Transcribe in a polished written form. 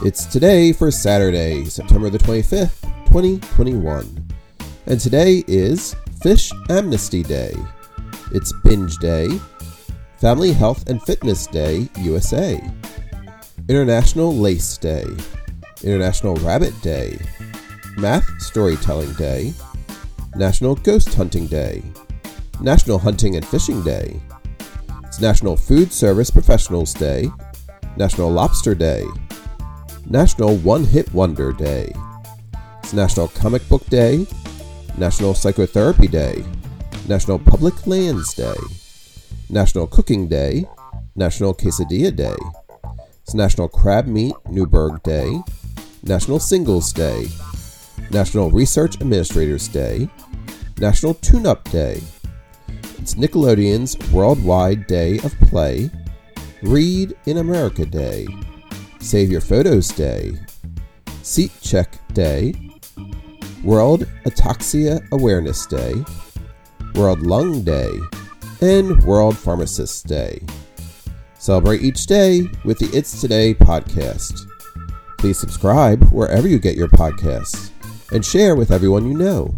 It's today for Saturday, September the 25th, 2021. And today is Fish Amnesty Day. It's Binge Day. Family Health and Fitness Day, USA. International Lace Day. International Rabbit Day. Math Storytelling Day. National Ghost Hunting Day. National Hunting and Fishing Day. It's National Food Service Professionals Day. National Lobster Day. National One Hit Wonder Day. It's National Comic Book Day. National Psychotherapy Day. National Public Lands Day. National Cooking Day. National Quesadilla Day. It's National Crab Meat Newberg Day. National Singles Day. National Research Administrators Day. National Tune-Up Day. It's Nickelodeon's Worldwide Day of Play. Read in America Day. Save Your Photos Day. Seat Check Day. World Ataxia Awareness Day. World Lung Day. And World Pharmacist Day. Celebrate each day with the It's Today podcast. Please subscribe wherever you get your podcasts and share with everyone you know.